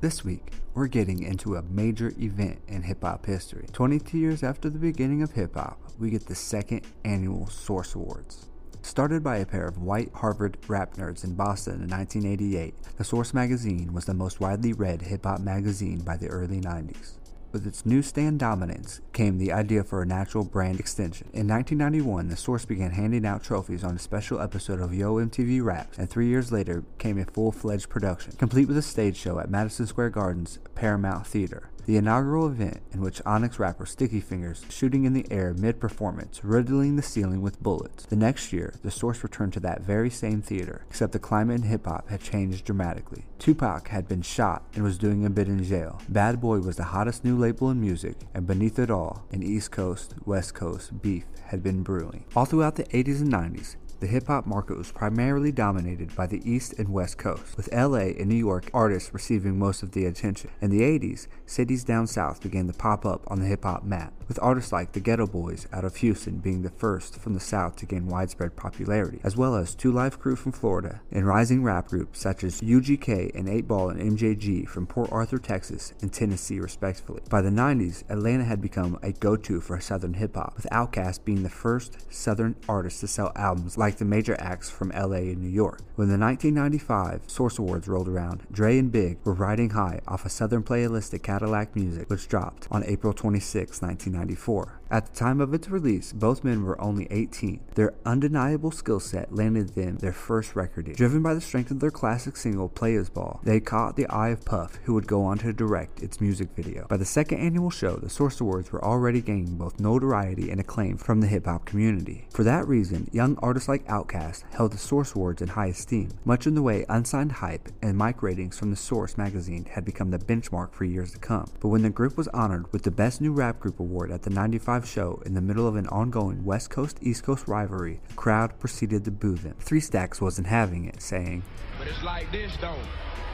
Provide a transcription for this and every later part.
This week, we're getting into a major event in hip-hop history. 22 years after the beginning of hip-hop, we get the second annual Source Awards. Started by a pair of white Harvard rap nerds in Boston in 1988, the Source magazine was the most widely read hip-hop magazine by the early 90s. With its newsstand dominance came the idea for a natural brand extension. In 1991, the Source began handing out trophies on a special episode of Yo! MTV Raps, and 3 years later came a full-fledged production, complete with a stage show at Madison Square Garden's Paramount Theater. The inaugural event, in which Onyx rapper Sticky Fingers shooting in the air mid-performance, riddling the ceiling with bullets. The next year, the Source returned to that very same theater, except the climate in hip-hop had changed dramatically. Tupac had been shot and was doing a bit in jail. Bad Boy was the hottest new label in music, and beneath it all, an East Coast, West Coast beef had been brewing. All throughout the 80s and 90s, the hip-hop market was primarily dominated by the East and West Coast, with LA and New York artists receiving most of the attention. In the 80s, cities down south began to pop up on the hip-hop map, with artists like the Geto Boys out of Houston being the first from the south to gain widespread popularity, as well as 2 Live Crew from Florida, and rising rap groups such as UGK and Eightball and MJG from Port Arthur, Texas and Tennessee respectively. By the 90s, Atlanta had become a go-to for Southern hip-hop, with OutKast being the first Southern artist to sell albums like the major acts from LA and New York. When the 1995 Source Awards rolled around, Dre and Big were riding high off of Southern Playalistic Cadillac music, which dropped on April 26, 1994. At the time of its release, both men were only 18. Their undeniable skill set landed them their first record deal. Driven by the strength of their classic single, Player's Ball, they caught the eye of Puff, who would go on to direct its music video. By the second annual show, the Source Awards were already gaining both notoriety and acclaim from the hip-hop community. For that reason, young artists like OutKast held the Source Awards in high esteem, much in the way unsigned hype and mic ratings from the Source magazine had become the benchmark for years to come. But when the group was honored with the Best New Rap Group award at the 95 show in the middle of an ongoing West Coast East Coast rivalry, the crowd proceeded to boo them. Three Stacks wasn't having it, saying, "But it's like this though,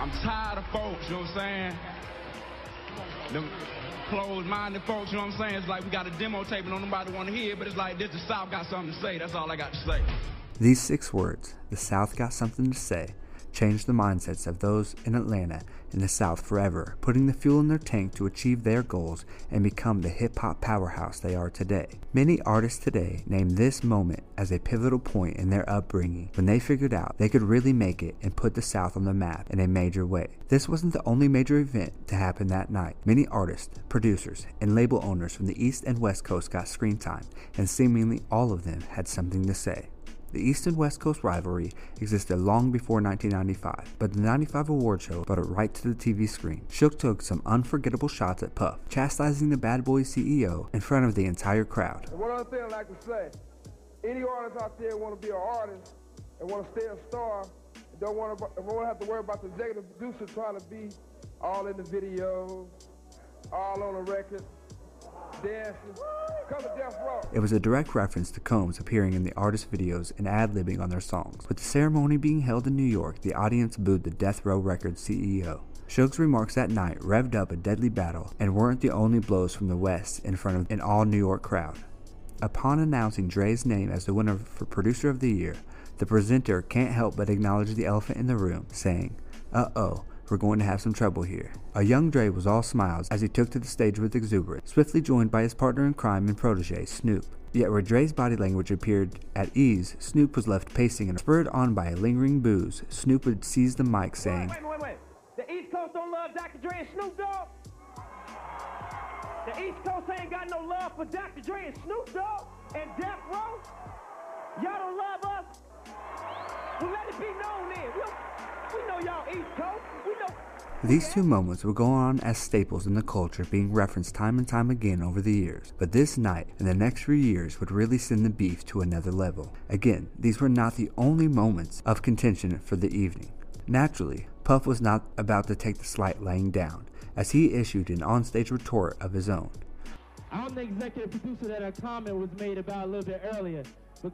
I'm tired of folks, you know what I'm saying? Them closed-minded folks, you know what I'm saying? It's like we got a demo tape and don't nobody want to hear, but it's like this, the South got something to say, that's all I got to say." These six words, "the South got something to say," changed the mindsets of those in Atlanta and the South forever, putting the fuel in their tank to achieve their goals and become the hip-hop powerhouse they are today. Many artists today name this moment as a pivotal point in their upbringing, when they figured out they could really make it and put the South on the map in a major way. This wasn't the only major event to happen that night. Many artists, producers, and label owners from the East and West Coast got screen time, and seemingly all of them had something to say. The East and West Coast rivalry existed long before 1995, but the 95 award show brought it right to the TV screen. Shook took some unforgettable shots at Puff, chastising the Bad Boy CEO in front of the entire crowd. And one other thing I'd like to say, any artist out there want to be an artist and want to stay a star, and don't want to have to worry about the executive producer trying to be all in the videos, all on the record. It was a direct reference to Combs appearing in the artist videos and ad-libbing on their songs. With the ceremony being held in New York, the audience booed the Death Row Records CEO. Suge's remarks that night revved up a deadly battle and weren't the only blows from the West in front of an all-New York crowd. Upon announcing Dre's name as the winner for Producer of the Year, the presenter can't help but acknowledge the elephant in the room, saying, "Uh-oh, we're going to have some trouble here." A young Dre was all smiles as he took to the stage with exuberance, swiftly joined by his partner in crime and protege, Snoop. Yet where Dre's body language appeared at ease, Snoop was left pacing, and spurred on by lingering boos, Snoop would seize the mic saying, Wait. "The East Coast don't love Dr. Dre and Snoop Dogg? The East Coast ain't got no love for Dr. Dre and Snoop Dogg and Death Row? Y'all don't love us? Well, let it be known then. We know y'all East Coast. These two moments would go on as staples in the culture, being referenced time and time again over the years, but this night and the next few years would really send the beef to another level. Again, these were not the only moments of contention for the evening. Naturally, Puff was not about to take the slight laying down, as he issued an onstage retort of his own. "I'm the executive producer that a comment was made about a little bit earlier, but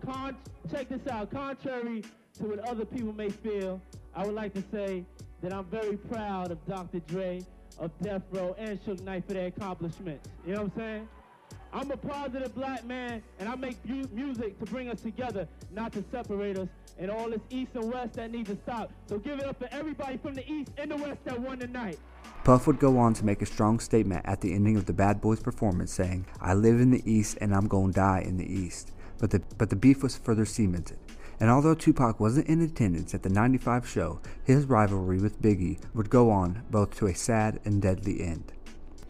check this out, contrary to what other people may feel, I would like to say that I'm very proud of Dr. Dre, of Death Row, and Suge Knight for their accomplishments. You know what I'm saying? I'm a positive black man, and I make music to bring us together, not to separate us, and all this East and West that needs to stop. So give it up for everybody from the East and the West that won tonight. Puff would go on to make a strong statement at the ending of the Bad Boys performance saying, "I live in the East and I'm gonna die in the East." But the beef was further cemented. And although Tupac wasn't in attendance at the '95 show, his rivalry with Biggie would go on both to a sad and deadly end.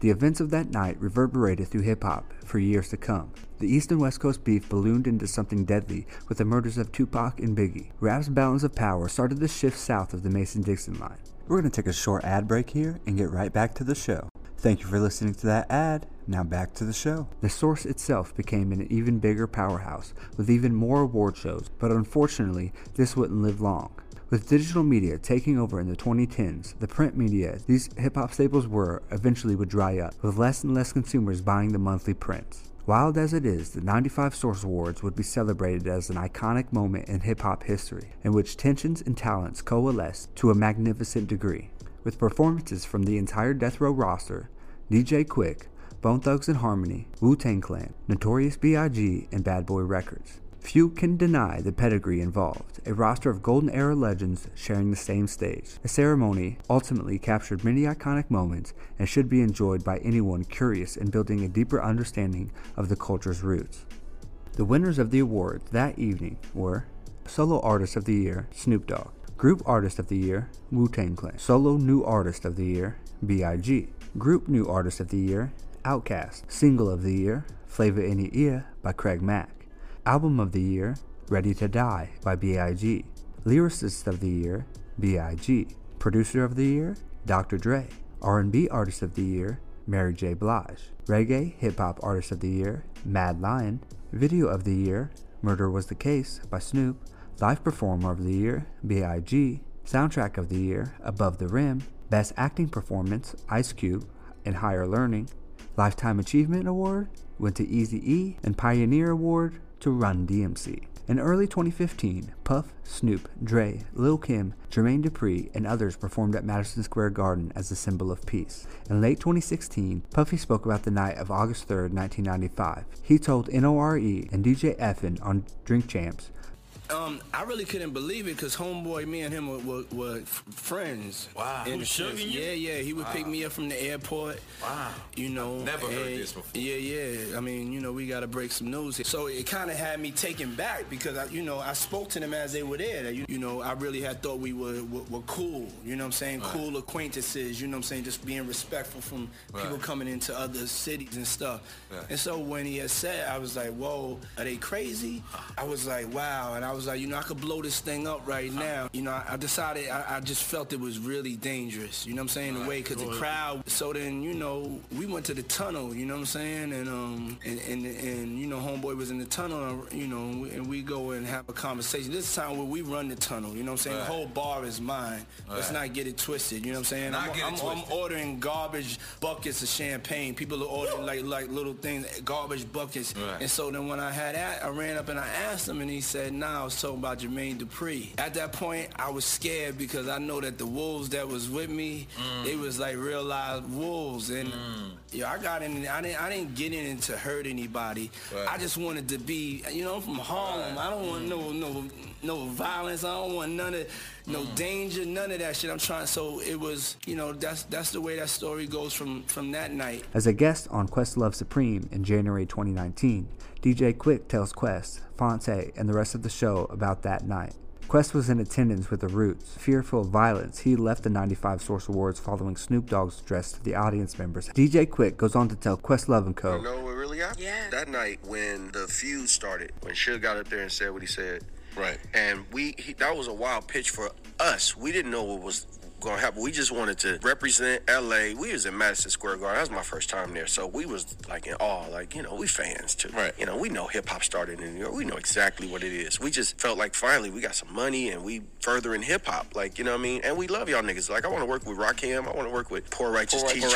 The events of that night reverberated through hip-hop for years to come. The East and West Coast beef ballooned into something deadly with the murders of Tupac and Biggie. Rap's balance of power started to shift south of the Mason-Dixon line. We're going to take a short ad break here and get right back to the show. Thank you for listening to that ad. Now back to the show. The Source itself became an even bigger powerhouse with even more award shows, but unfortunately, this wouldn't live long. With digital media taking over in the 2010s, the print media these hip-hop staples were eventually would dry up, with less and less consumers buying the monthly prints. Wild as it is, the '95 Source Awards would be celebrated as an iconic moment in hip-hop history, in which tensions and talents coalesced to a magnificent degree, with performances from the entire Death Row roster, DJ Quik, Bone Thugs and Harmony, Wu-Tang Clan, Notorious B.I.G., and Bad Boy Records. Few can deny the pedigree involved, a roster of golden era legends sharing the same stage. The ceremony ultimately captured many iconic moments and should be enjoyed by anyone curious in building a deeper understanding of the culture's roots. The winners of the awards that evening were Solo Artist of the Year, Snoop Dogg; Group Artist of the Year, Wu-Tang Clan; Solo New Artist of the Year, B.I.G.; Group New Artist of the Year, OutKast; Single of the Year, Flavor in the Ear by Craig Mack; Album of the Year, Ready to Die by B.I.G.; Lyricist of the Year, B.I.G.; Producer of the Year, Dr. Dre; R&B Artist of the Year, Mary J. Blige; Reggae Hip Hop Artist of the Year, Mad Lion; Video of the Year, Murder Was the Case by Snoop; Live Performer of the Year, B.I.G.; Soundtrack of the Year, Above the Rim; Best Acting Performance, Ice Cube and Higher Learning; Lifetime Achievement Award went to Eazy-E, and Pioneer Award to Run DMC. In early 2015, Puff, Snoop, Dre, Lil' Kim, Jermaine Dupri, and others performed at Madison Square Garden as a symbol of peace. In late 2016, Puffy spoke about the night of August 3, 1995. He told NORE and DJ Effin on Drink Champs, I really couldn't believe it because homeboy, me and him were friends. Wow. Who shook you? Yeah. He would pick me up from the airport. Wow. You know. Never heard this before. Yeah. I mean, you know, we got to break some news here. So it kind of had me taken back because, I spoke to them as they were there. I really had thought we were cool. You know what I'm saying? Right. Cool acquaintances. You know what I'm saying? Just being respectful from people coming into other cities and stuff. Right. And so when he had said, I was like, whoa, are they crazy? I was like, wow. And I could blow this thing up right now. I decided, I just felt it was really dangerous, you know what I'm saying, in a way, because the crowd. So then, we went to the tunnel, you know what I'm saying, and homeboy was in the tunnel, and we go and have a conversation. This time where we run the tunnel, you know what I'm saying, the whole bar is mine. Let's not get it twisted, you know what I'm saying. I'm ordering garbage buckets of champagne. People are ordering like little things, garbage buckets. And so then when I had that, I ran up and I asked him, and he said, nah, I was talking about Jermaine Dupri. At that point, I was scared because I know that the wolves that was with me, they was like real live wolves, and I got in. I didn't get in to hurt anybody. Right. I just wanted to be. I'm from Harlem. Right. I don't want no violence. I don't want none of no danger, none of that shit. I'm trying. So it was, that's the way that story goes from that night. As a guest on Questlove Supreme in January 2019. DJ Quik tells Quest, Fonte, and the rest of the show about that night. Quest was in attendance with the Roots. Fearful of violence, he left the '95 Source Awards following Snoop Dogg's address to the audience members. DJ Quik goes on to tell Questlove & Co. You know what really happened? Yeah. That night when the feud started, when Suge got up there and said what he said. Right. And that was a wild pitch for us. We didn't know what was going to happen. We just wanted to represent LA. We was in Madison Square Garden. That was my first time there, so we was like in awe. We fans too. Right. We know hip hop started in New York. We know exactly what it is. We just felt like finally we got some money and we furthering hip hop. And we love y'all niggas. I want to work with Rakim. I want to work with Poor Righteous Teachers.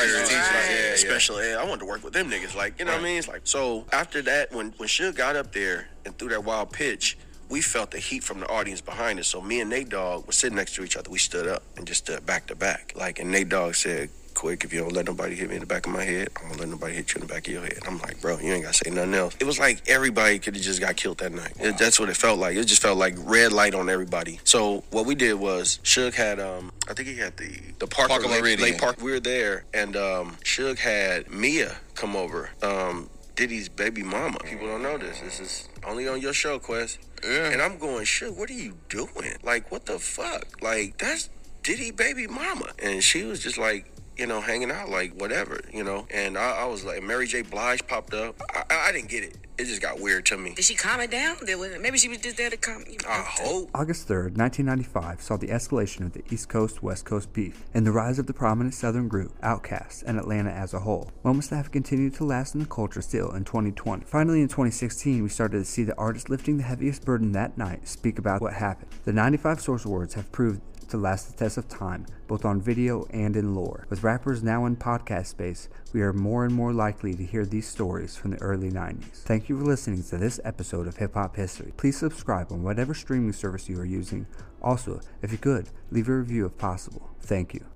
Special Ed. I wanted to work with them niggas. So after that, when Suge got up there and threw that wild pitch, we felt the heat from the audience behind us. So me and Nate Dogg were sitting next to each other. We stood up and just stood back to back. And Nate Dogg said, Quik, if you don't let nobody hit me in the back of my head, I'm gonna let nobody hit you in the back of your head. I'm like, bro, you ain't gotta say nothing else. It was like everybody could have just got killed that night. Wow. That's what it felt like. It just felt like red light on everybody. So what we did was, Suge had, I think he had the Parker Lake Park. We were there, and Suge had Mia come over, Diddy's baby mama. People don't know this. This is only on your show, Quest. Yeah. And I'm going, Suge, what are you doing? Like, what the fuck? Like, that's Diddy baby mama. And she was just like, you know, hanging out, like, whatever, you know? And I was like, Mary J. Blige popped up. I didn't get it. It just got weird to me. Did she calm it down? Maybe she was just there to calm you down. I hope. August 3rd, 1995 saw the escalation of the East Coast-West Coast beef and the rise of the prominent Southern group, OutKast, and Atlanta as a whole. Moments that have continued to last in the culture still in 2020. Finally, in 2016, we started to see the artists lifting the heaviest burden that night speak about what happened. The 95 Source Awards have proved to last the test of time, both on video and in lore. With rappers now in podcast space, we are more and more likely to hear these stories from the early 90s. Thank you for listening to this episode of Hip Hop History. Please subscribe on whatever streaming service you are using. Also, if you could, leave a review if possible. Thank you.